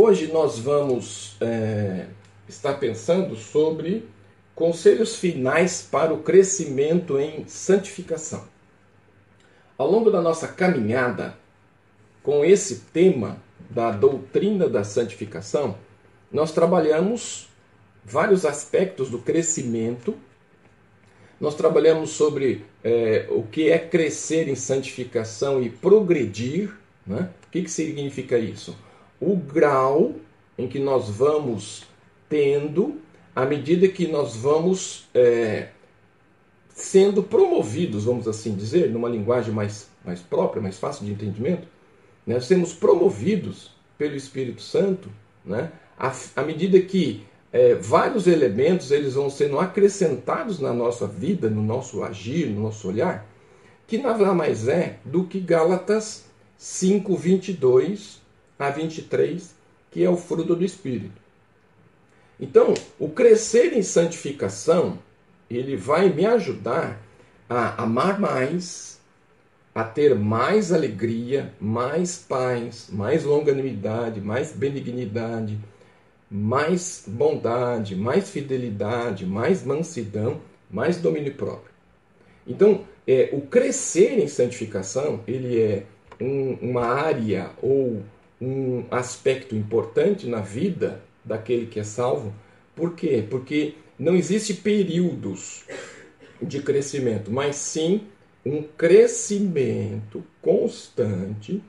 Hoje nós vamos estar pensando sobre conselhos finais para o crescimento em santificação. Ao longo da nossa caminhada com esse tema da doutrina da santificação, nós trabalhamos vários aspectos do crescimento. Nós trabalhamos sobre o que é crescer em santificação e progredir, né? O que significa isso? O grau em que nós vamos tendo, à medida que nós vamos sendo promovidos, vamos assim dizer, numa linguagem mais própria, mais fácil de entendimento, né? Sermos promovidos pelo Espírito Santo, né? À medida que vários elementos eles vão sendo acrescentados na nossa vida, no nosso agir, no nosso olhar, que nada mais é do que Gálatas 5, 22 a 23, que é o fruto do Espírito. Então, o crescer em santificação, ele vai me ajudar a amar mais, a ter mais alegria, mais paz, mais longanimidade, mais benignidade, mais bondade, mais fidelidade, mais mansidão, mais domínio próprio. Então, o crescer em santificação, ele é uma área ou um aspecto importante na vida daquele que é salvo. Por quê? Porque não existe períodos de crescimento, mas sim um crescimento constante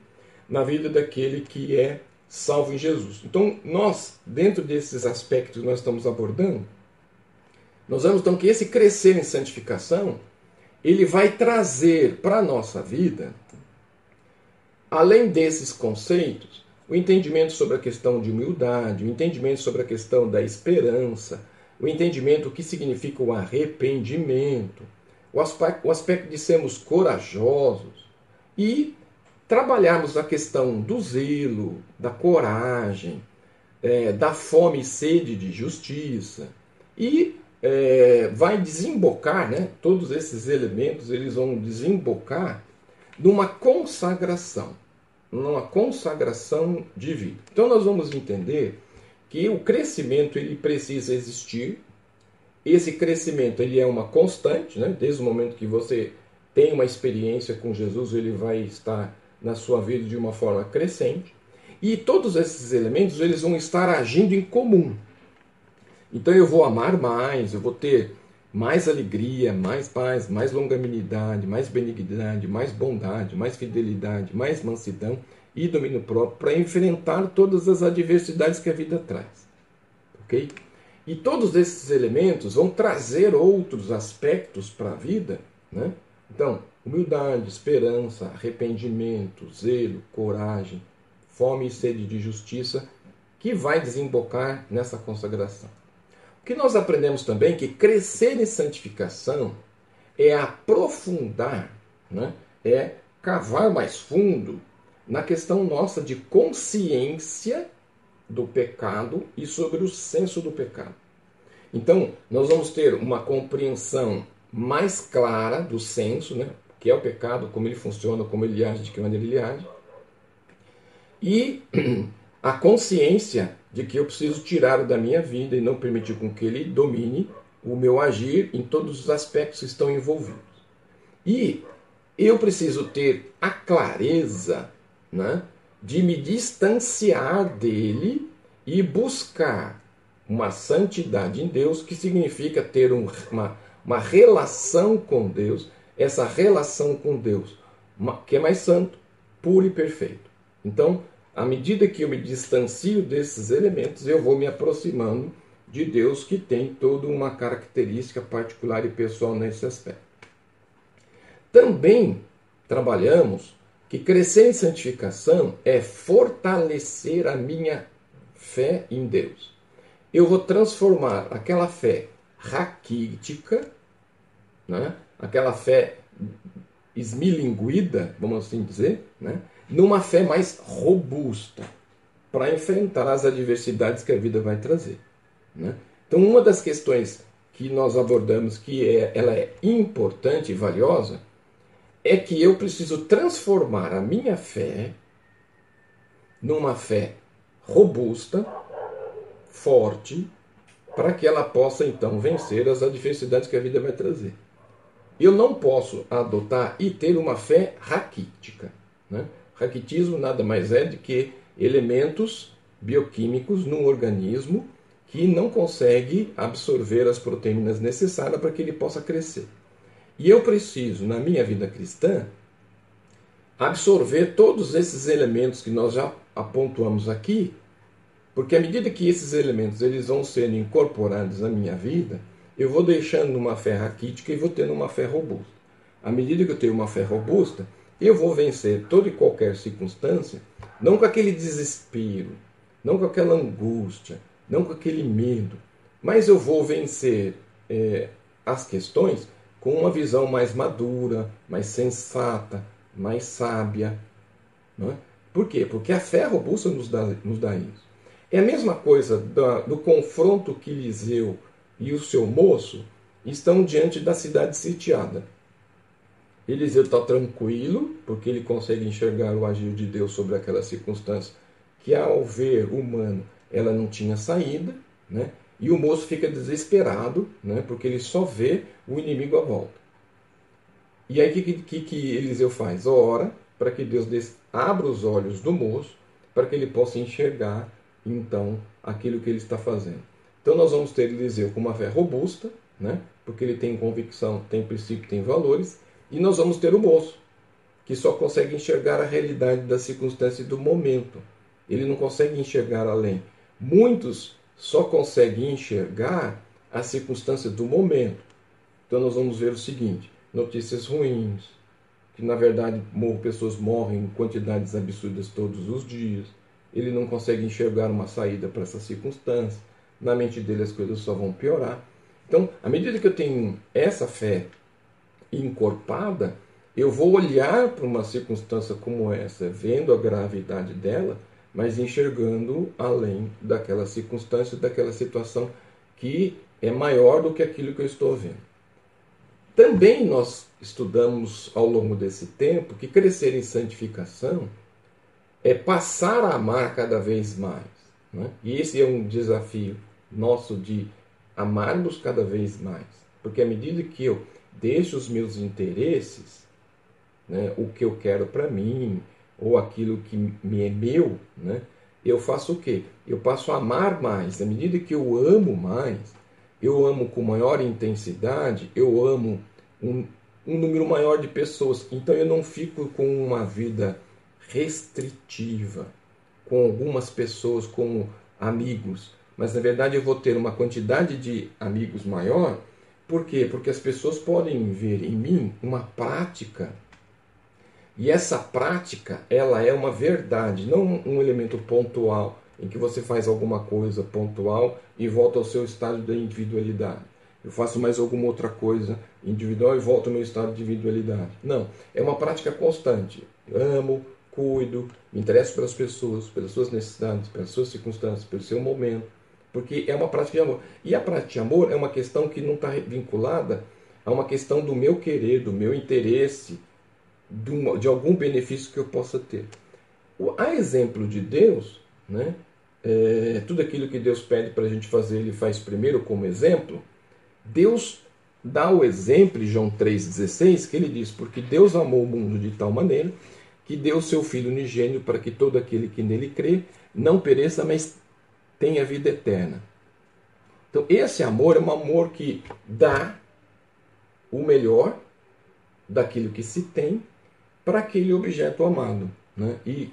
na vida daquele que é salvo em Jesus. Então, nós, dentro desses aspectos que nós estamos abordando, nós vemos então que esse crescer em santificação, ele vai trazer para a nossa vida, além desses conceitos, o entendimento sobre a questão de humildade, o entendimento sobre a questão da esperança, o entendimento do que significa o arrependimento, o aspecto de sermos corajosos e trabalharmos a questão do zelo, da coragem, da fome e sede de justiça. E vai desembocar, né? Todos esses elementos eles vão desembocar numa consagração de vida. Então nós vamos entender que o crescimento ele precisa existir. Esse crescimento ele é uma constante, né? Desde o momento que você tem uma experiência com Jesus, ele vai estar na sua vida de uma forma crescente, e todos esses elementos eles vão estar agindo em comum. Então eu vou amar mais, eu vou ter mais alegria, mais paz, mais longanimidade, mais benignidade, mais bondade, mais fidelidade, mais mansidão e domínio próprio para enfrentar todas as adversidades que a vida traz. Ok? E todos esses elementos vão trazer outros aspectos para a vida, né? Então, humildade, esperança, arrependimento, zelo, coragem, fome e sede de justiça, que vai desembocar nessa consagração. O que nós aprendemos também é que crescer em santificação é aprofundar, né? É cavar mais fundo na questão nossa de consciência do pecado e sobre o senso do pecado. Então, nós vamos ter uma compreensão mais clara do senso, né? Que é o pecado, como ele funciona, como ele age, de que maneira ele age. E a consciência de que eu preciso tirá-lo da minha vida e não permitir com que ele domine o meu agir em todos os aspectos que estão envolvidos. E eu preciso ter a clareza, né, de me distanciar dele e buscar uma santidade em Deus, que significa ter uma relação com Deus, essa relação com Deus, que é mais santo, puro e perfeito. Então, à medida que eu me distancio desses elementos, eu vou me aproximando de Deus, que tem toda uma característica particular e pessoal nesse aspecto. Também trabalhamos que crescer em santificação é fortalecer a minha fé em Deus. Eu vou transformar aquela fé raquítica, né? Aquela fé esmilinguida, vamos assim dizer, né? Numa fé mais robusta, para enfrentar as adversidades que a vida vai trazer, né? Então, uma das questões que nós abordamos, que ela é importante e valiosa, é que eu preciso transformar a minha fé numa fé robusta, forte, para que ela possa então vencer as adversidades que a vida vai trazer. Eu não posso adotar e ter uma fé raquítica, né? Raquitismo nada mais é do que elementos bioquímicos num organismo que não consegue absorver as proteínas necessárias para que ele possa crescer. E eu preciso, na minha vida cristã, absorver todos esses elementos que nós já apontamos aqui, porque à medida que esses elementos eles vão sendo incorporados na minha vida, eu vou deixando uma fé raquítica e vou tendo uma fé robusta. À medida que eu tenho uma fé robusta, eu vou vencer toda e qualquer circunstância, não com aquele desespero, não com aquela angústia, não com aquele medo, mas eu vou vencer as questões com uma visão mais madura, mais sensata, mais sábia. Não é? Por quê? Porque a fé robusta nos dá isso. É a mesma coisa do confronto que Eliseu e o seu moço estão diante da cidade sitiada. Eliseu está tranquilo, porque ele consegue enxergar o agir de Deus sobre aquela circunstância que, ao ver humano, ela não tinha saída, né? E o moço fica desesperado, né? Porque ele só vê o inimigo à volta. E aí o que Eliseu faz? Ora para que Deus abra os olhos do moço, para que ele possa enxergar, então, aquilo que ele está fazendo. Então nós vamos ter Eliseu com uma fé robusta, né? Porque ele tem convicção, tem princípio, tem valores. E nós vamos ter o moço, que só consegue enxergar a realidade da circunstância e do momento. Ele não consegue enxergar além. Muitos só conseguem enxergar a circunstância do momento. Então nós vamos ver o seguinte, notícias ruins, que na verdade pessoas morrem em quantidades absurdas todos os dias. Ele não consegue enxergar uma saída para essa circunstância. Na mente dele as coisas só vão piorar. Então, à medida que eu tenho essa fé encorpada, eu vou olhar para uma circunstância como essa, vendo a gravidade dela, mas enxergando além daquela circunstância, daquela situação que é maior do que aquilo que eu estou vendo. Também nós estudamos ao longo desse tempo que crescer em santificação é passar a amar cada vez mais, né? E esse é um desafio nosso de amarmos cada vez mais, porque à medida que eu deixo os meus interesses, né, o que eu quero para mim, ou aquilo que me é meu, né, eu faço o quê? Eu passo a amar mais. À medida que eu amo mais, eu amo com maior intensidade, eu amo um número maior de pessoas. Então eu não fico com uma vida restritiva, com algumas pessoas como amigos. Mas na verdade eu vou ter uma quantidade de amigos maior. Por quê? Porque as pessoas podem ver em mim uma prática. E essa prática, ela é uma verdade, não um elemento pontual, em que você faz alguma coisa pontual e volta ao seu estado de individualidade. Eu faço mais alguma outra coisa individual e volto ao meu estado de individualidade. Não, é uma prática constante. Eu amo, cuido, me interesso pelas pessoas, pelas suas necessidades, pelas suas circunstâncias, pelo seu momento. Porque é uma prática de amor. E a prática de amor é uma questão que não está vinculada a uma questão do meu querer, do meu interesse, de algum benefício que eu possa ter. A exemplo de Deus, né, tudo aquilo que Deus pede para a gente fazer, Ele faz primeiro como exemplo. Deus dá o exemplo, em João 3,16, que Ele diz, porque Deus amou o mundo de tal maneira que deu seu Filho unigênito para que todo aquele que nele crê não pereça, mas tem a vida eterna. Então esse amor é um amor que dá o melhor daquilo que se tem para aquele objeto amado, né? E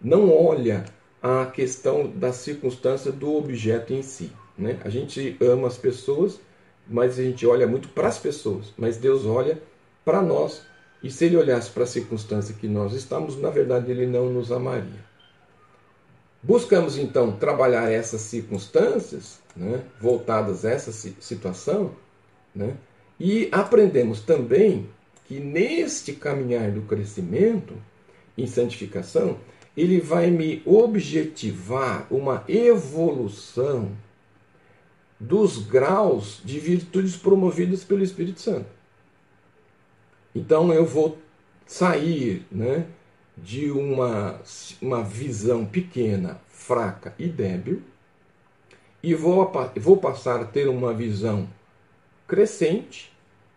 não olha a questão da circunstância do objeto em si, né? A gente ama as pessoas, mas a gente olha muito para as pessoas, mas Deus olha para nós. E se Ele olhasse para a circunstância que nós estamos, na verdade Ele não nos amaria. Buscamos, então, trabalhar essas circunstâncias, né, voltadas a essa situação, né, e aprendemos também que neste caminhar do crescimento em santificação, ele vai me objetivar uma evolução dos graus de virtudes promovidas pelo Espírito Santo. Então eu vou sair, né, de uma visão pequena, fraca e débil, e vou passar a ter uma visão crescente,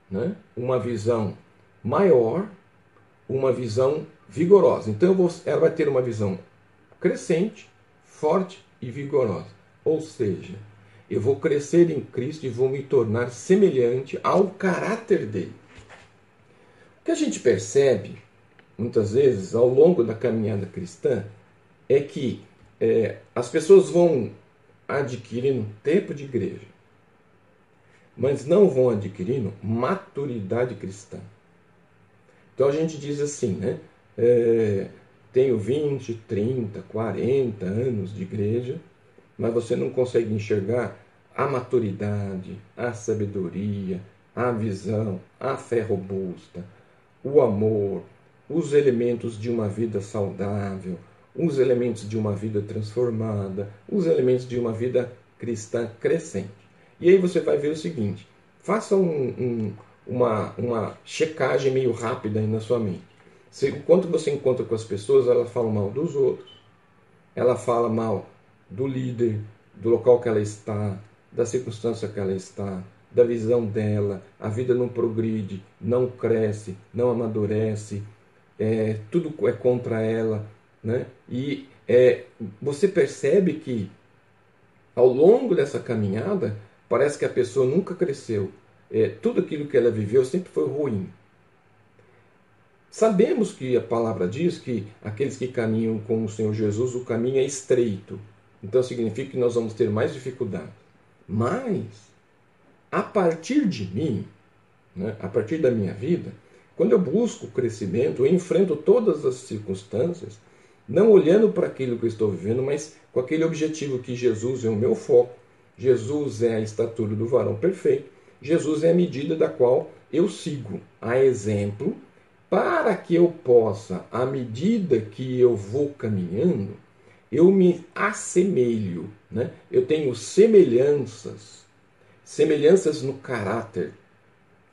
né? Uma visão maior, uma visão vigorosa. Então ela vai ter uma visão crescente, forte e vigorosa. Ou seja, eu vou crescer em Cristo e vou me tornar semelhante ao caráter dele. O que a gente percebe, muitas vezes, ao longo da caminhada cristã, é que as pessoas vão adquirindo tempo de igreja, mas não vão adquirindo maturidade cristã. Então a gente diz assim, né? Tenho 20, 30, 40 anos de igreja, mas você não consegue enxergar a maturidade, a sabedoria, a visão, a fé robusta, o amor, os elementos de uma vida saudável, os elementos de uma vida transformada, os elementos de uma vida cristã crescente. E aí você vai ver o seguinte, faça uma checagem meio rápida aí na sua mente. Enquanto você encontra com as pessoas, ela fala mal dos outros, ela fala mal do líder, do local que ela está, da circunstância que ela está, da visão dela, a vida não progride, não cresce, não amadurece, tudo é contra ela, né? E você percebe que ao longo dessa caminhada parece que a pessoa nunca cresceu, tudo aquilo que ela viveu sempre foi ruim. Sabemos que a palavra diz que aqueles que caminham com o Senhor Jesus, o caminho é estreito, então significa que nós vamos ter mais dificuldade, mas a partir de mim, né, a partir da minha vida, quando eu busco crescimento, eu enfrento todas as circunstâncias, não olhando para aquilo que eu estou vivendo, mas com aquele objetivo que Jesus é o meu foco, Jesus é a estatura do varão perfeito, Jesus é a medida da qual eu sigo a exemplo, para que eu possa, à medida que eu vou caminhando, eu me assemelho, né? Eu tenho semelhanças no caráter,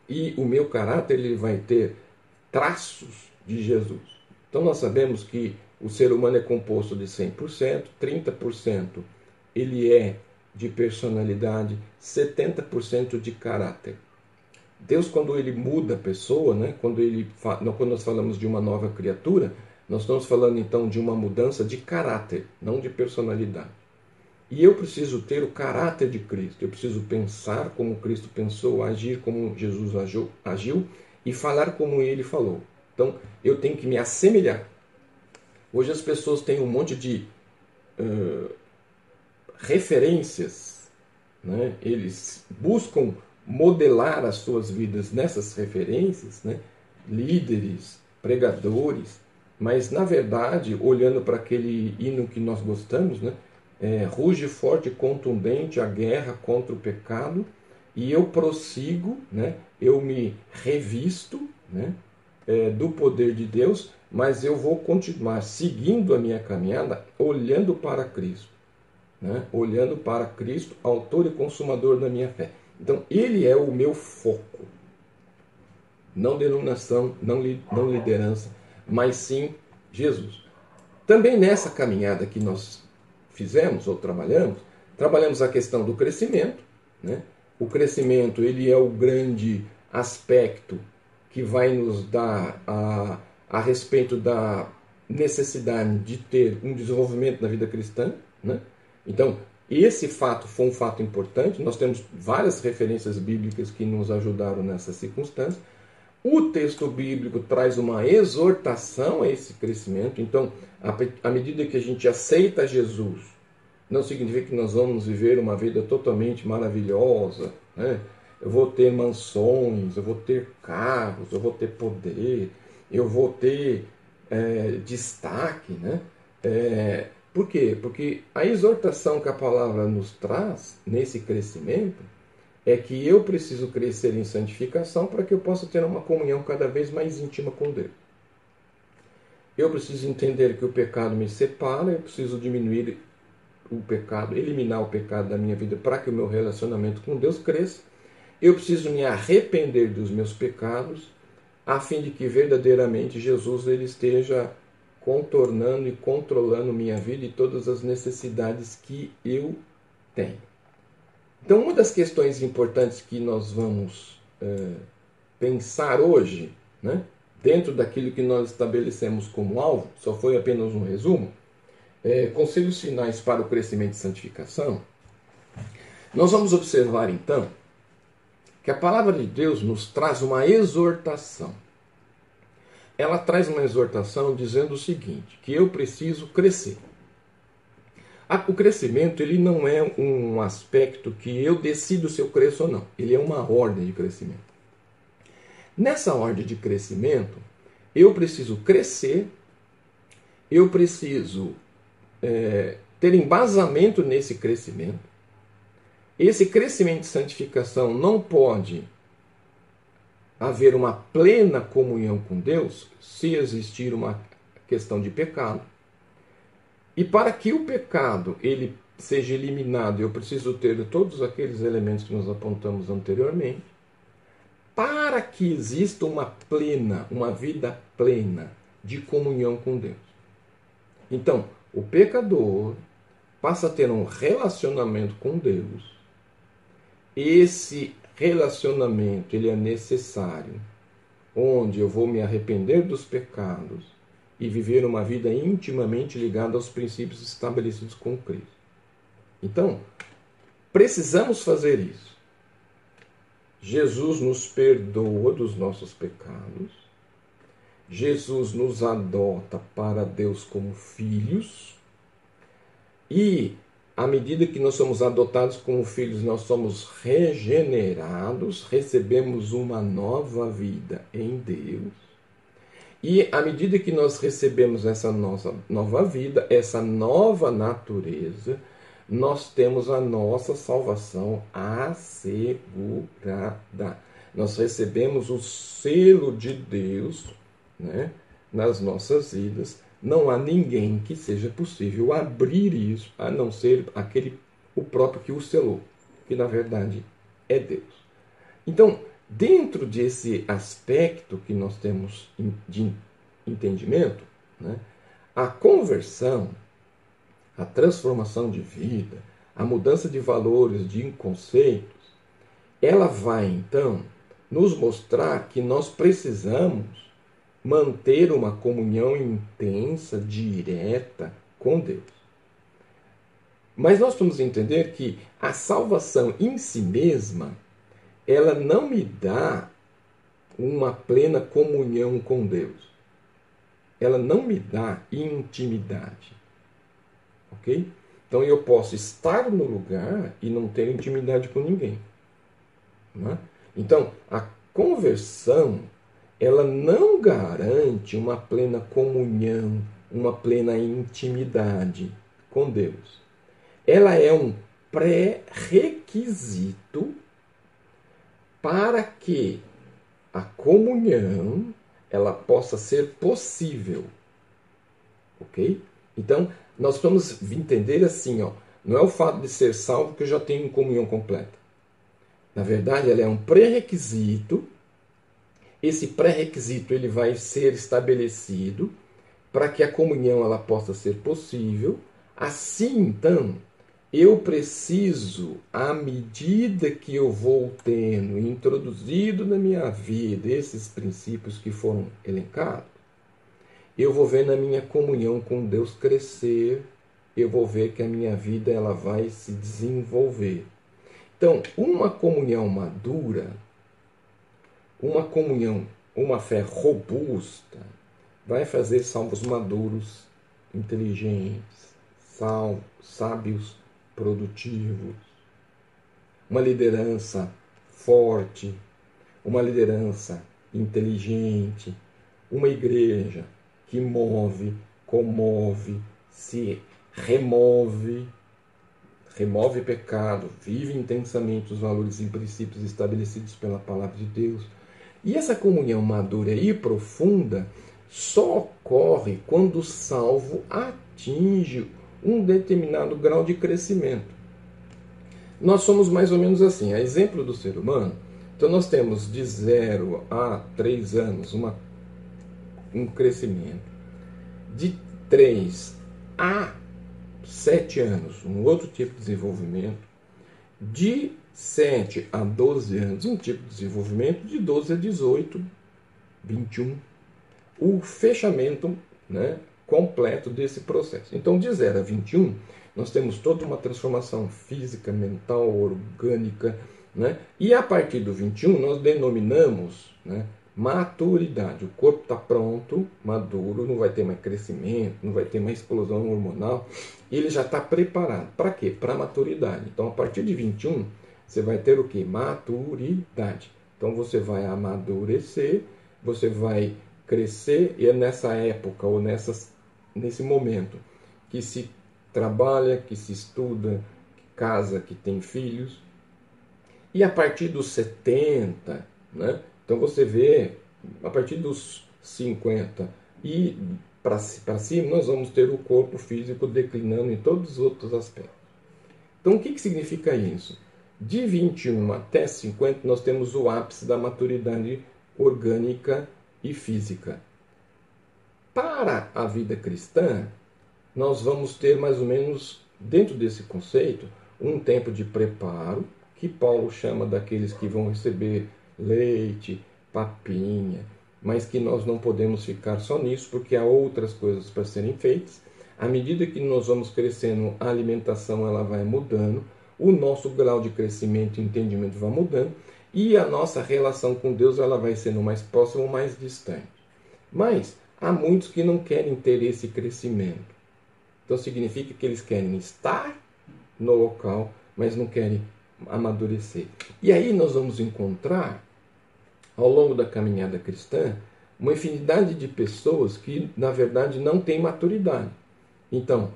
e o meu caráter ele vai ter traços de Jesus. Então nós sabemos que o ser humano é composto de 100%, 30% ele é de personalidade, 70% de caráter. Deus, quando ele muda a pessoa, né? Quando nós falamos de uma nova criatura, nós estamos falando então de uma mudança de caráter, não de personalidade. E eu preciso ter o caráter de Cristo, eu preciso pensar como Cristo pensou, agir como Jesus agiu e falar como ele falou. Então, eu tenho que me assemelhar. Hoje as pessoas têm um monte de referências, né? Eles buscam modelar as suas vidas nessas referências, né? Líderes, pregadores, mas na verdade, olhando para aquele hino que nós gostamos, né? Ruge forte e contundente a guerra contra o pecado, e eu prossigo, né? Eu me revisto, né? Do poder de Deus, mas eu vou continuar seguindo a minha caminhada olhando para Cristo, né? Olhando para Cristo, autor e consumador da minha fé. Então ele é o meu foco, não denominação, não liderança, mas sim Jesus. Também nessa caminhada que nós fizemos ou trabalhamos a questão do crescimento, né? O crescimento ele é o grande aspecto que vai nos dar a respeito da necessidade de ter um desenvolvimento na vida cristã, né? Então esse fato foi um fato importante, nós temos várias referências bíblicas que nos ajudaram nessa circunstância. O texto bíblico traz uma exortação a esse crescimento. Então, à medida que a gente aceita Jesus, não significa que nós vamos viver uma vida totalmente maravilhosa, né? Eu vou ter mansões, eu vou ter carros, eu vou ter poder, eu vou ter destaque, né? Por quê? Porque a exortação que a palavra nos traz nesse crescimento é que eu preciso crescer em santificação para que eu possa ter uma comunhão cada vez mais íntima com Deus. Eu preciso entender que o pecado me separa, eu preciso diminuir o pecado, eliminar o pecado da minha vida para que o meu relacionamento com Deus cresça. Eu preciso me arrepender dos meus pecados, a fim de que verdadeiramente Jesus ele esteja contornando e controlando minha vida e todas as necessidades que eu tenho. Então, uma das questões importantes que nós vamos pensar hoje, né, dentro daquilo que nós estabelecemos como alvo, só foi apenas um resumo, conselhos finais para o crescimento e santificação, nós vamos observar então que a palavra de Deus nos traz uma exortação. Ela traz uma exortação dizendo o seguinte, que eu preciso crescer. O crescimento ele não é um aspecto que eu decido se eu cresço ou não. Ele é uma ordem de crescimento. Nessa ordem de crescimento, eu preciso crescer, eu preciso ter embasamento nesse crescimento. Esse crescimento de santificação não pode haver uma plena comunhão com Deus se existir uma questão de pecado. E para que o pecado ele seja eliminado, eu preciso ter todos aqueles elementos que nós apontamos anteriormente. Para que exista uma vida plena de comunhão com Deus. Então, o pecador passa a ter um relacionamento com Deus. Esse relacionamento ele é necessário, onde eu vou me arrepender dos pecados e viver uma vida intimamente ligada aos princípios estabelecidos com Cristo. Então, precisamos fazer isso. Jesus nos perdoa dos nossos pecados. Jesus nos adota para Deus como filhos. E à medida que nós somos adotados como filhos, nós somos regenerados, recebemos uma nova vida em Deus. E à medida que nós recebemos essa nossa nova vida, essa nova natureza, nós temos a nossa salvação assegurada. Nós recebemos o selo de Deus, né, nas nossas vidas. Não há ninguém que seja possível abrir isso, a não ser o próprio que o selou, que na verdade é Deus. Então, dentro desse aspecto que nós temos de entendimento, né, a conversão, a transformação de vida, a mudança de valores, de conceitos, ela vai então nos mostrar que nós precisamos manter uma comunhão intensa, direta com Deus. Mas nós temos que entender que a salvação em si mesma, ela não me dá uma plena comunhão com Deus. Ela não me dá intimidade. Ok? Então eu posso estar no lugar e não ter intimidade com ninguém. Não é? Então, a conversão ela não garante uma plena comunhão, uma plena intimidade com Deus. Ela é um pré-requisito para que a comunhão ela possa ser possível. Ok? Então, nós vamos entender assim, ó, não é o fato de ser salvo que eu já tenho comunhão completa. Na verdade, ela é um pré-requisito. Esse pré-requisito ele vai ser estabelecido para que a comunhão ela possa ser possível. Assim, então, eu preciso, à medida que eu vou tendo introduzido na minha vida esses princípios que foram elencados, eu vou ver na minha comunhão com Deus crescer, eu vou ver que a minha vida ela vai se desenvolver. Então, uma comunhão madura, uma comunhão, uma fé robusta, vai fazer salvos maduros, inteligentes, sábios, produtivos. Uma liderança forte, uma liderança inteligente, uma igreja que move, comove, se remove pecado, vive intensamente os valores e princípios estabelecidos pela palavra de Deus. E essa comunhão madura e profunda só ocorre quando o salvo atinge um determinado grau de crescimento. Nós somos mais ou menos assim, a exemplo do ser humano, então nós temos de 0 a 3 anos um crescimento. de 3 a 7 anos, um outro tipo de desenvolvimento, de 7 a 12 anos, um tipo de desenvolvimento, de 12 a 18, 21, o fechamento, né, completo desse processo. Então, de 0 a 21, nós temos toda uma transformação física, mental, orgânica, né? E a partir do 21, nós denominamos, né, maturidade. O corpo está pronto, maduro, não vai ter mais crescimento, não vai ter mais explosão hormonal, e ele já está preparado. Para quê? Para a maturidade. Então, a partir de 21, você vai ter o quê? Maturidade. Então, você vai amadurecer, você vai crescer, e é nessa época ou nesse momento que se trabalha, que se estuda, que casa, que tem filhos. E a partir dos 70, né? Então você vê, a partir dos 50 e para cima, nós vamos ter o corpo físico declinando em todos os outros aspectos. Então o que significa isso? De 21 até 50, nós temos o ápice da maturidade orgânica e física. Para a vida cristã, nós vamos ter mais ou menos, dentro desse conceito, um tempo de preparo, que Paulo chama daqueles que vão receber leite, papinha, mas que nós não podemos ficar só nisso, porque há outras coisas para serem feitas. À medida que nós vamos crescendo, a alimentação ela vai mudando, o nosso grau de crescimento e entendimento vai mudando, e a nossa relação com Deus ela vai sendo mais próxima ou mais distante. Mas há muitos que não querem ter esse crescimento. Então significa que eles querem estar no local, mas não querem amadurecer. E aí nós vamos encontrar, ao longo da caminhada cristã, uma infinidade de pessoas que, na verdade, não têm maturidade. Então,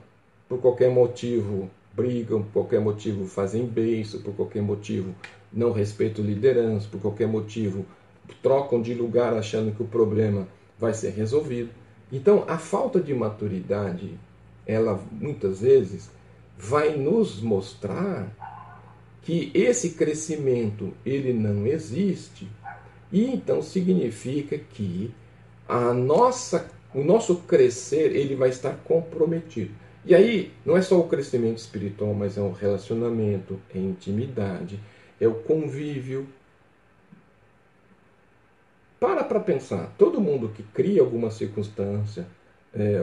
por qualquer motivo brigam, por qualquer motivo fazem beijo, por qualquer motivo não respeitam liderança, por qualquer motivo trocam de lugar achando que o problema vai ser resolvido. Então, a falta de maturidade, ela muitas vezes vai nos mostrar que esse crescimento ele não existe. E então significa que o nosso crescer ele vai estar comprometido. E aí não é só o crescimento espiritual, mas é o relacionamento, é a intimidade, é o convívio. Para pensar, todo mundo que cria alguma circunstância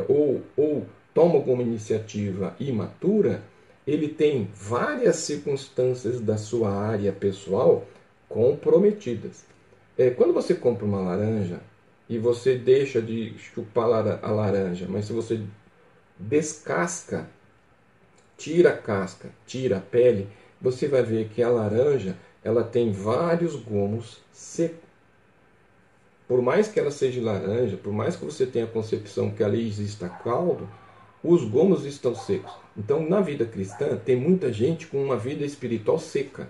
ou toma alguma iniciativa imatura, ele tem várias circunstâncias da sua área pessoal comprometidas. Quando você compra uma laranja e você deixa de chupar a laranja, mas se você descasca, tira a casca, tira a pele, você vai ver que a laranja ela tem vários gomos secos. Por mais que ela seja laranja, por mais que você tenha a concepção que ali exista caldo, os gomos estão secos. Então, na vida cristã, tem muita gente com uma vida espiritual seca.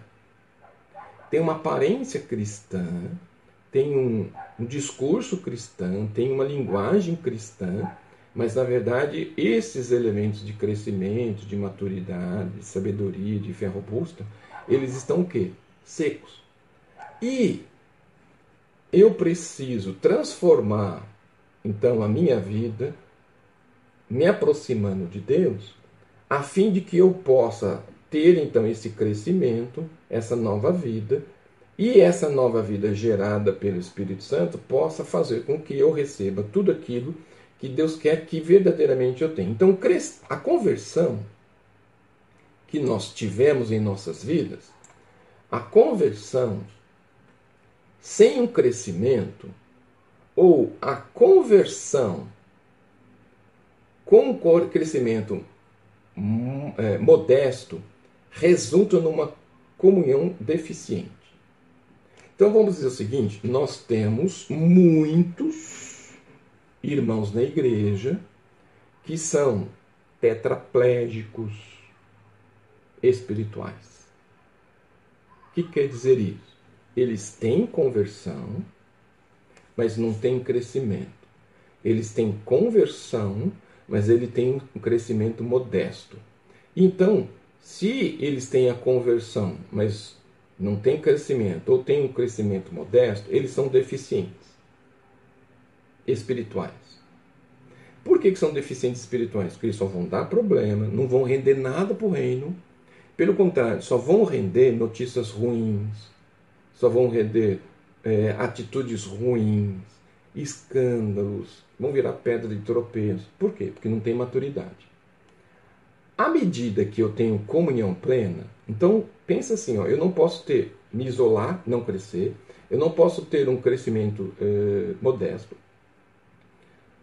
Tem uma aparência cristã, tem um discurso cristão, tem uma linguagem cristã, mas na verdade esses elementos de crescimento, de maturidade, de sabedoria, de fé robusta, eles estão o quê? Secos. E eu preciso transformar então a minha vida me aproximando de Deus, a fim de que eu possa ter então esse crescimento, essa nova vida, e essa nova vida gerada pelo Espírito Santo possa fazer com que eu receba tudo aquilo que Deus quer que verdadeiramente eu tenha. Então, a conversão que nós tivemos em nossas vidas, a conversão sem um crescimento, ou a conversão com o crescimento modesto, resulta numa comunhão deficiente. Então vamos dizer o seguinte, nós temos muitos irmãos na igreja que são tetraplégicos espirituais. O que quer dizer isso? Eles têm conversão, mas não têm crescimento. Eles têm conversão, mas ele tem um crescimento modesto. Então, se eles têm a conversão, mas não tem crescimento, ou tem um crescimento modesto, eles são deficientes espirituais. Por que são deficientes espirituais? Porque eles só vão dar problema, não vão render nada para o reino. Pelo contrário, só vão render notícias ruins, só vão render atitudes ruins, escândalos, vão virar pedra de tropeço. Por quê? Porque não tem maturidade. À medida que eu tenho comunhão plena, então pensa assim, ó, eu não posso me isolar, não crescer, eu não posso ter um crescimento modesto,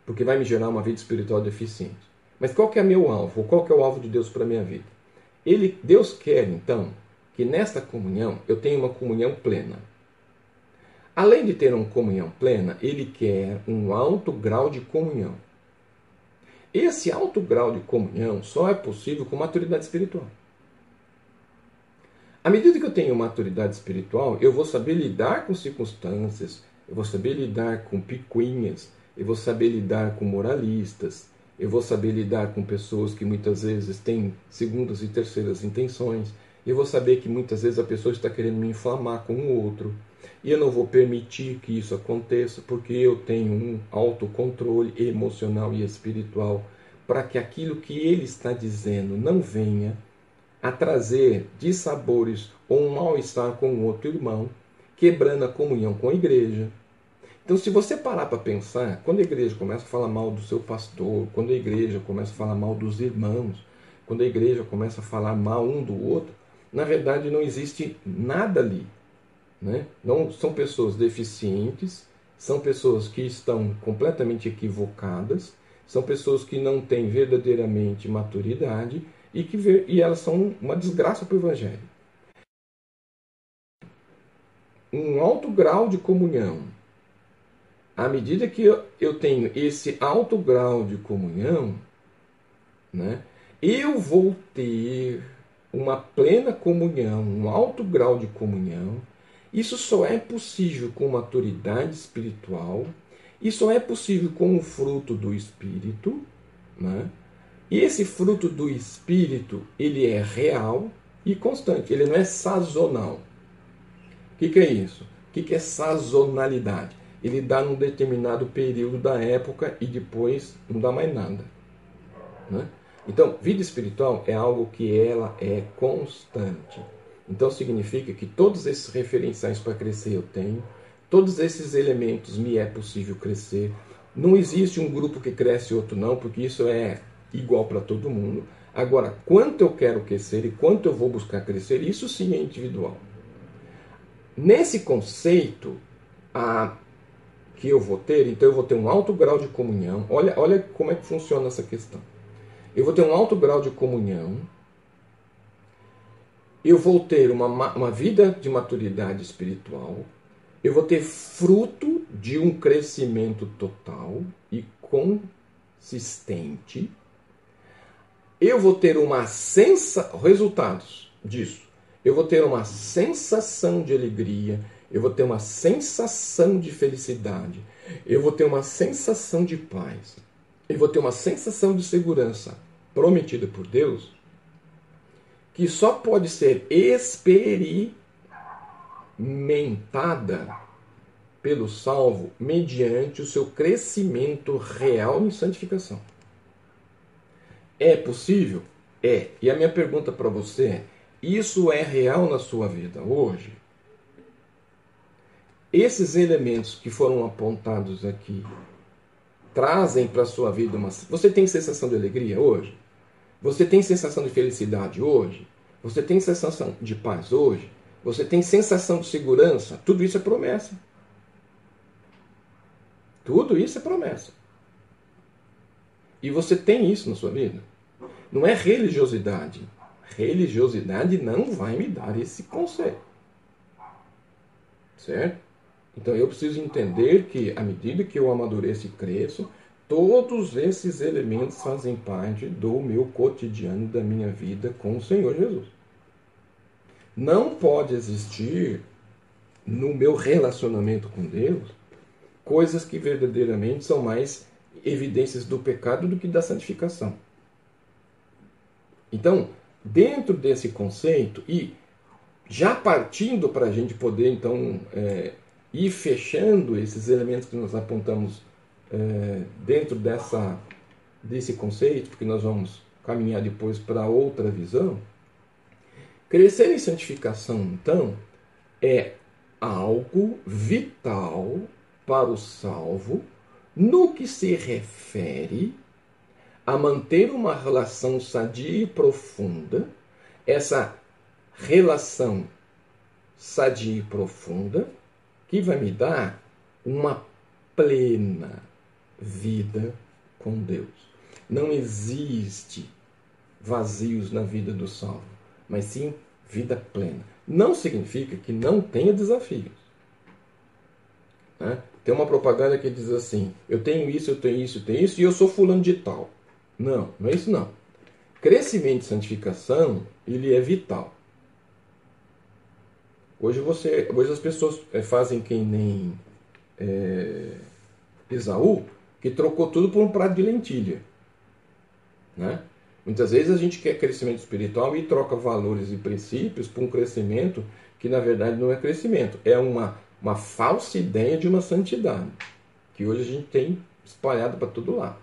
porque vai me gerar uma vida espiritual deficiente. Mas qual que é meu alvo? Qual que é o alvo de Deus para a minha vida? Deus quer, então, que nesta comunhão eu tenha uma comunhão plena. Além de ter uma comunhão plena, Ele quer um alto grau de comunhão. Esse alto grau de comunhão só é possível com maturidade espiritual. À medida que eu tenho maturidade espiritual, eu vou saber lidar com circunstâncias, eu vou saber lidar com picuinhas, eu vou saber lidar com moralistas, eu vou saber lidar com pessoas que muitas vezes têm segundas e terceiras intenções, eu vou saber que muitas vezes a pessoa está querendo me inflamar com o outro, e eu não vou permitir que isso aconteça, porque eu tenho um autocontrole emocional e espiritual, para que aquilo que ele está dizendo não venha a trazer dissabores ou um mal-estar com o outro irmão, quebrando a comunhão com a igreja. Então, se você parar para pensar, quando a igreja começa a falar mal do seu pastor, quando a igreja começa a falar mal dos irmãos, quando a igreja começa a falar mal um do outro, na verdade não existe nada ali, né? Não são pessoas deficientes, são pessoas que estão completamente equivocadas, são pessoas que não têm verdadeiramente maturidade e elas são uma desgraça para o Evangelho. Um alto grau de comunhão. À medida que eu tenho esse alto grau de comunhão, né, eu vou ter uma plena comunhão, um alto grau de comunhão. Isso só é possível com maturidade espiritual, isso só é possível com o fruto do Espírito, né? E esse fruto do Espírito, ele é real e constante, ele não é sazonal. O que é isso? O que é sazonalidade? Ele dá num determinado período da época e depois não dá mais nada, né? Então, vida espiritual é algo que ela é constante. Então, significa que todos esses referenciais para crescer eu tenho, todos esses elementos me é possível crescer. Não existe um grupo que cresce e outro não, porque isso é igual para todo mundo. Agora, quanto eu quero crescer e quanto eu vou buscar crescer, isso sim é individual. Nesse conceito, que eu vou ter, então eu vou ter um alto grau de comunhão. Olha como é que funciona essa questão. Eu vou ter um alto grau de comunhão, eu vou ter uma vida de maturidade espiritual, eu vou ter fruto de um crescimento total e consistente, eu vou ter resultados disso, eu vou ter uma sensação de alegria, eu vou ter uma sensação de felicidade, eu vou ter uma sensação de paz, eu vou ter uma sensação de segurança prometida por Deus, que só pode ser experimentada pelo salvo mediante o seu crescimento real em santificação. É possível? É. E a minha pergunta para você é, isso é real na sua vida hoje? Esses elementos que foram apontados aqui trazem para a sua vida uma... Você tem sensação de alegria hoje? Você tem sensação de felicidade hoje? Você tem sensação de paz hoje? Você tem sensação de segurança? Tudo isso é promessa. Tudo isso é promessa. E você tem isso na sua vida? Não é religiosidade. Religiosidade não vai me dar esse conceito. Certo? Então eu preciso entender que, à medida que eu amadureço e cresço, todos esses elementos fazem parte do meu cotidiano, da minha vida com o Senhor Jesus. Não pode existir no meu relacionamento com Deus coisas que verdadeiramente são mais evidências do pecado do que da santificação. Então, dentro desse conceito, e já partindo para a gente poder, então... e fechando esses elementos que nós apontamos dentro dessa desse conceito, porque nós vamos caminhar depois para outra visão, crescer em santificação, então, é algo vital para o salvo no que se refere a manter uma relação sadia e profunda, essa relação sadia e profunda que vai me dar uma plena vida com Deus. Não existe vazios na vida do salvo, mas sim vida plena. Não significa que não tenha desafios. Né? Tem uma propaganda que diz assim, eu tenho isso, eu tenho isso, eu tenho isso, e eu sou fulano de tal. Não, não é isso não. Crescimento e santificação, ele é vital. Hoje as pessoas fazem que nem Esaú, que trocou tudo por um prato de lentilha. Né? Muitas vezes a gente quer crescimento espiritual e troca valores e princípios por um crescimento que na verdade não é crescimento. É uma falsa ideia de uma santidade, que hoje a gente tem espalhado para todo lado.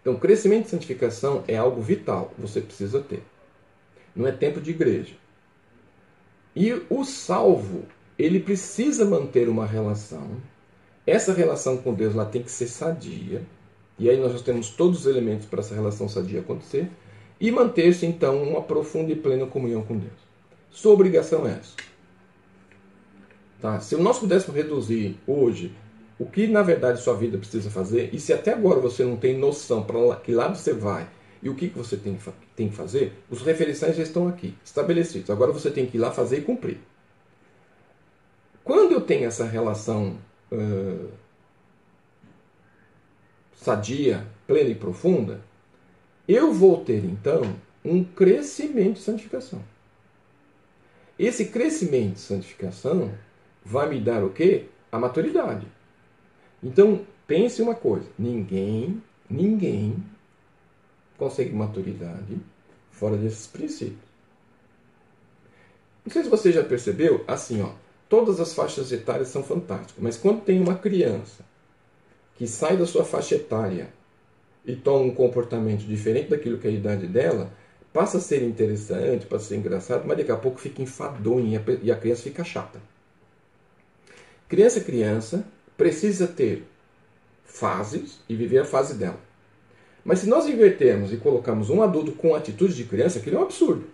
Então crescimento e santificação é algo vital, você precisa ter. Não é tempo de igreja. E o salvo, ele precisa manter uma relação. Essa relação com Deus, ela tem que ser sadia. E aí nós temos todos os elementos para essa relação sadia acontecer. E manter-se, então, uma profunda e plena comunhão com Deus. Sua obrigação é essa. Tá? Se nós pudéssemos reduzir hoje o que, na verdade, sua vida precisa fazer, e se até agora você não tem noção para que lado você vai, e o que você tem que fazer, os referenciais já estão aqui, estabelecidos. Agora você tem que ir lá fazer e cumprir. Quando eu tenho essa relação sadia, plena e profunda, eu vou ter, então, um crescimento de santificação. Esse crescimento de santificação vai me dar o quê? A maturidade. Então, pense uma coisa. Ninguém consegue maturidade fora desses princípios. Não sei se você já percebeu, assim, ó, todas as faixas etárias são fantásticas, mas quando tem uma criança que sai da sua faixa etária e toma um comportamento diferente daquilo que é a idade dela, passa a ser interessante, passa a ser engraçado, mas daqui a pouco fica enfadonha e a criança fica chata. Criança precisa ter fases e viver a fase dela. Mas se nós invertermos e colocarmos um adulto com atitude de criança, aquilo é um absurdo.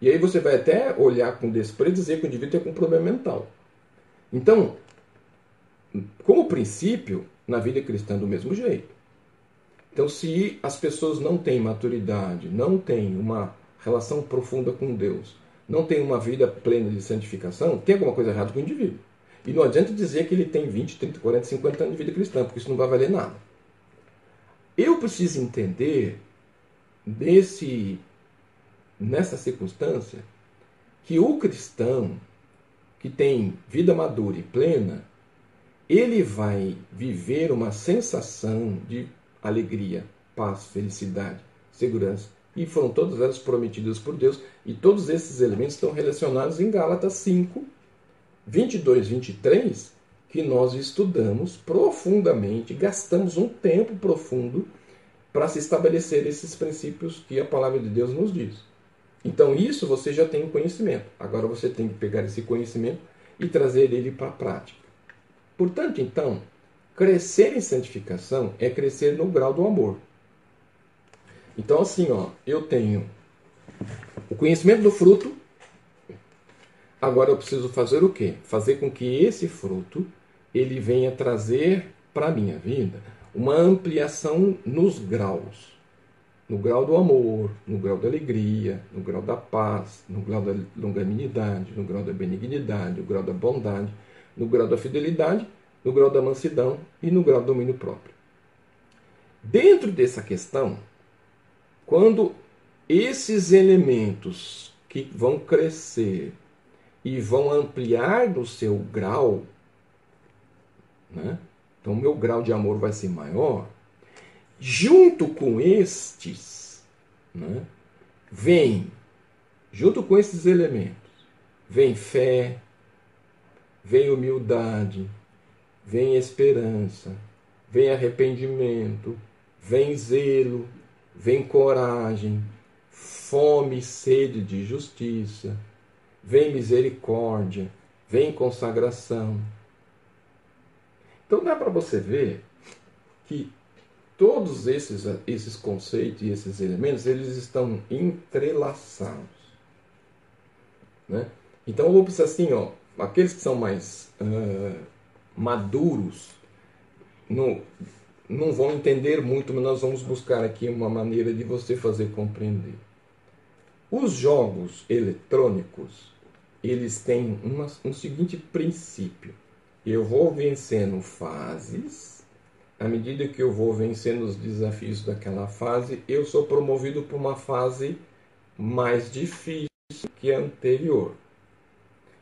E aí você vai até olhar com desprezo e dizer que o indivíduo tem algum problema mental. Então, como princípio, na vida cristã do mesmo jeito. Então, se as pessoas não têm maturidade, não têm uma relação profunda com Deus, não têm uma vida plena de santificação, tem alguma coisa errada com o indivíduo. E não adianta dizer que ele tem 20, 30, 40, 50 anos de vida cristã, porque isso não vai valer nada. Eu preciso entender, nessa circunstância, que o cristão que tem vida madura e plena, ele vai viver uma sensação de alegria, paz, felicidade, segurança. E foram todas elas prometidas por Deus. E todos esses elementos estão relacionados em Gálatas 5, 22, 23, que nós estudamos profundamente, gastamos um tempo profundo para se estabelecer esses princípios que a palavra de Deus nos diz. Então isso você já tem conhecimento. Agora você tem que pegar esse conhecimento e trazer ele para a prática. Portanto, então, crescer em santificação é crescer no grau do amor. Então, assim, ó, eu tenho o conhecimento do fruto. Agora eu preciso fazer o quê? Fazer com que esse fruto ele venha trazer para a minha vida uma ampliação nos graus. No grau do amor, no grau da alegria, no grau da paz, no grau da longanimidade, no grau da benignidade, no grau da bondade, no grau da fidelidade, no grau da mansidão e no grau do domínio próprio. Dentro dessa questão, quando esses elementos que vão crescer e vão ampliar no seu grau, né? Então, meu grau de amor vai ser maior. Junto com estes, né? Junto com esses elementos, vem fé, vem humildade, vem esperança, vem arrependimento, vem zelo, vem coragem, fome e sede de justiça, vem misericórdia, vem consagração. Então dá para você ver que todos esses conceitos e esses elementos, eles estão entrelaçados, né? Então eu vou pensar assim, ó, aqueles que são mais maduros não vão entender muito, mas nós vamos buscar aqui uma maneira de você fazer compreender. Os jogos eletrônicos, eles têm um seguinte princípio: eu vou vencendo fases, à medida que eu vou vencendo os desafios daquela fase, eu sou promovido para uma fase mais difícil que a anterior.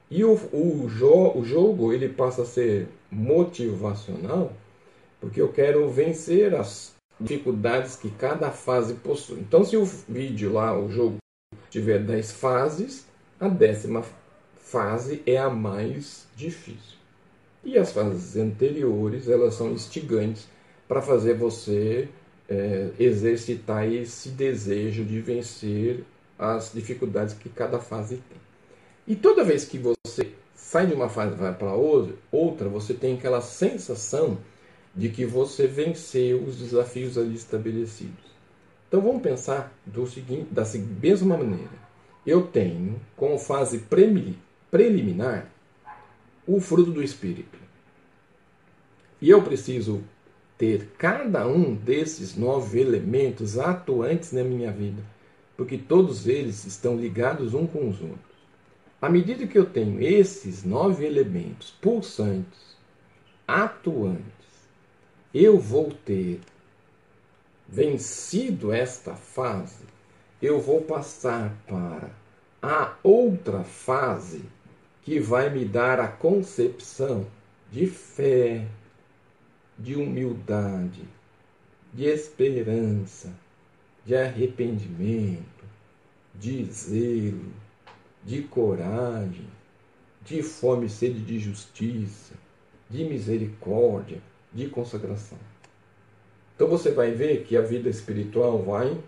E o jogo, ele passa a ser motivacional, porque eu quero vencer as dificuldades que cada fase possui. Então, se o vídeo lá, o jogo, tiver 10 fases, a 10ª fase é a mais difícil. E as fases anteriores, elas são instigantes para fazer você exercitar esse desejo de vencer as dificuldades que cada fase tem. E toda vez que você sai de uma fase e vai para outra, você tem aquela sensação de que você venceu os desafios ali estabelecidos. Então vamos pensar da mesma maneira. Eu tenho, como fase preliminar, o fruto do Espírito. E eu preciso ter cada um desses 9 elementos atuantes na minha vida, porque todos eles estão ligados um com os outros. À medida que eu tenho esses 9 elementos pulsantes, atuantes, eu vou ter vencido esta fase, eu vou passar para a outra fase, que vai me dar a concepção de fé, de humildade, de esperança, de arrependimento, de zelo, de coragem, de fome e sede de justiça, de misericórdia, de consagração. Então você vai ver que a vida espiritual vai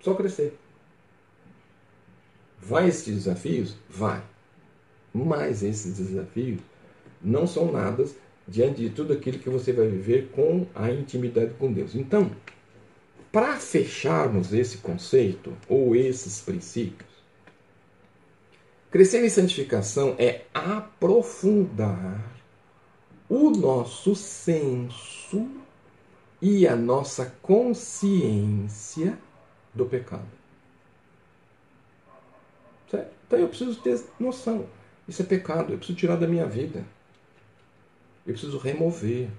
só crescer. Vai esses desafios? Vai. Mas esses desafios não são nada diante de tudo aquilo que você vai viver com a intimidade com Deus. Então, para fecharmos esse conceito ou esses princípios, crescer em santificação é aprofundar o nosso senso e a nossa consciência do pecado. Então eu preciso ter noção. Isso é pecado, eu preciso tirar da minha vida. Eu preciso remover.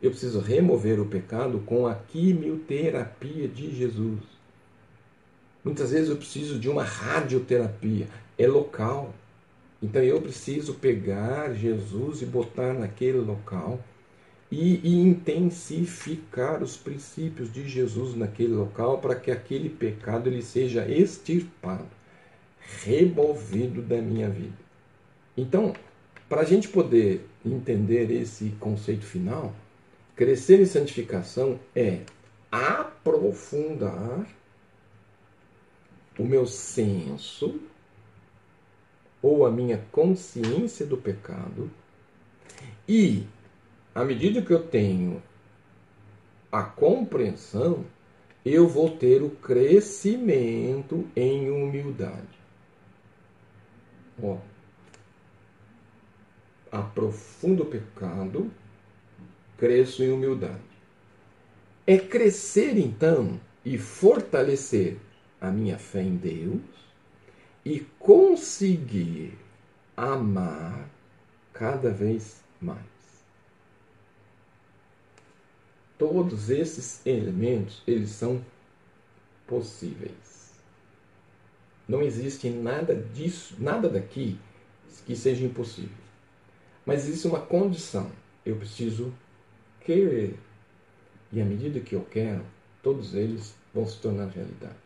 Eu preciso remover o pecado com a quimioterapia de Jesus. Muitas vezes eu preciso de uma radioterapia. É local. Então eu preciso pegar Jesus e botar naquele local e intensificar os princípios de Jesus naquele local para que aquele pecado ele seja extirpado, removido da minha vida. Então, para a gente poder entender esse conceito final, crescer em santificação é aprofundar o meu senso ou a minha consciência do pecado e, à medida que eu tenho a compreensão, eu vou ter o crescimento em humildade. Ó, aprofundo o pecado, cresço em humildade. É crescer então e fortalecer a minha fé em Deus e conseguir amar cada vez mais. Todos esses elementos, eles são possíveis. Não existe nada disso, nada daqui que seja impossível. Mas existe uma condição. Eu preciso querer. E à medida que eu quero, todos eles vão se tornar realidade.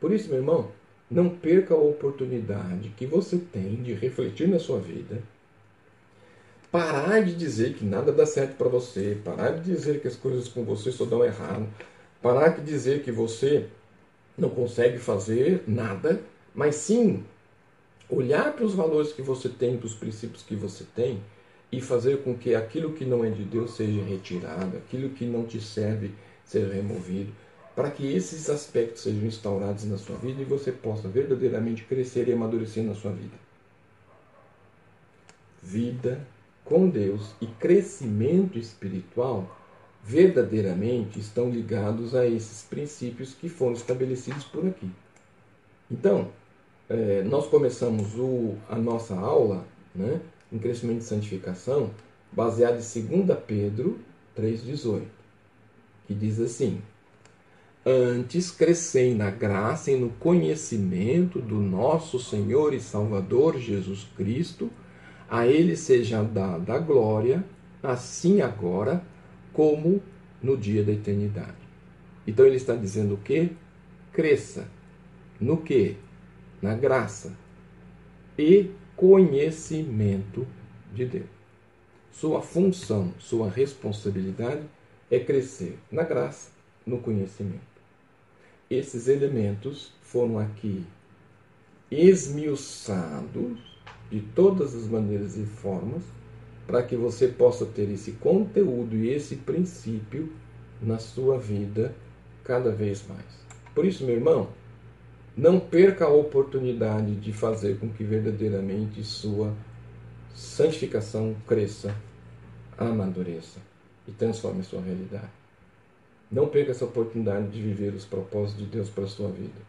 Por isso, meu irmão, não perca a oportunidade que você tem de refletir na sua vida, Parar de dizer que nada dá certo para você, parar de dizer que as coisas com você só dão errado, parar de dizer que você não consegue fazer nada, mas sim olhar para os valores que você tem, para os princípios que você tem e fazer com que aquilo que não é de Deus seja retirado, aquilo que não te serve seja removido, para que esses aspectos sejam instaurados na sua vida e você possa verdadeiramente crescer e amadurecer na sua vida. Vida com Deus e crescimento espiritual verdadeiramente estão ligados a esses princípios que foram estabelecidos por aqui. Então, nós começamos a nossa aula, né, em crescimento e santificação, baseada em 2 Pedro 3,18, que diz assim: antes crescei na graça e no conhecimento do nosso Senhor e Salvador Jesus Cristo, a Ele seja dada a glória, assim agora, como no dia da eternidade. Então ele está dizendo o quê? Cresça. No quê? Na graça e conhecimento de Deus. Sua função, sua responsabilidade é crescer na graça, no conhecimento. Esses elementos foram aqui esmiuçados de todas as maneiras e formas, para que você possa ter esse conteúdo e esse princípio na sua vida cada vez mais. Por isso, meu irmão, não perca a oportunidade de fazer com que verdadeiramente sua santificação cresça, amadureça e transforme sua realidade. Não perca essa oportunidade de viver os propósitos de Deus para a sua vida.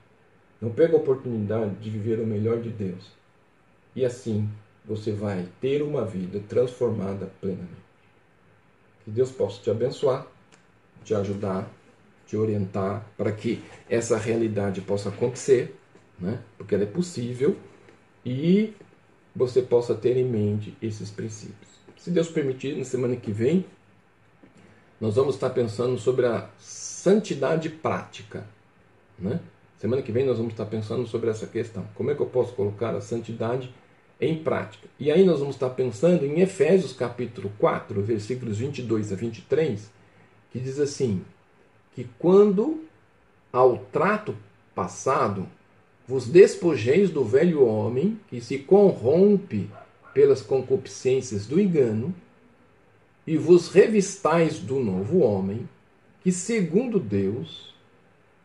Não perca a oportunidade de viver o melhor de Deus. E assim você vai ter uma vida transformada plenamente. Que Deus possa te abençoar, te ajudar, te orientar para que essa realidade possa acontecer, né? Porque ela é possível, e você possa ter em mente esses princípios. Se Deus permitir, na semana que vem, nós vamos estar pensando sobre a santidade prática, né? Semana que vem nós vamos estar pensando sobre essa questão. Como é que eu posso colocar a santidade em prática? E aí nós vamos estar pensando em Efésios capítulo 4, versículos 22 a 23, que diz assim, que quando ao trato passado vos despojeis do velho homem que se corrompe pelas concupiscências do engano e vos revistais do novo homem que, segundo Deus,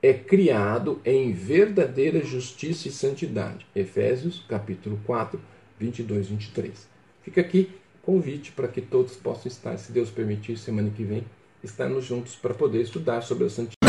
é criado em verdadeira justiça e santidade. Efésios, capítulo 4, 22, 23. Fica aqui o convite para que todos possam estar, se Deus permitir, semana que vem, estarmos juntos para poder estudar sobre a santidade.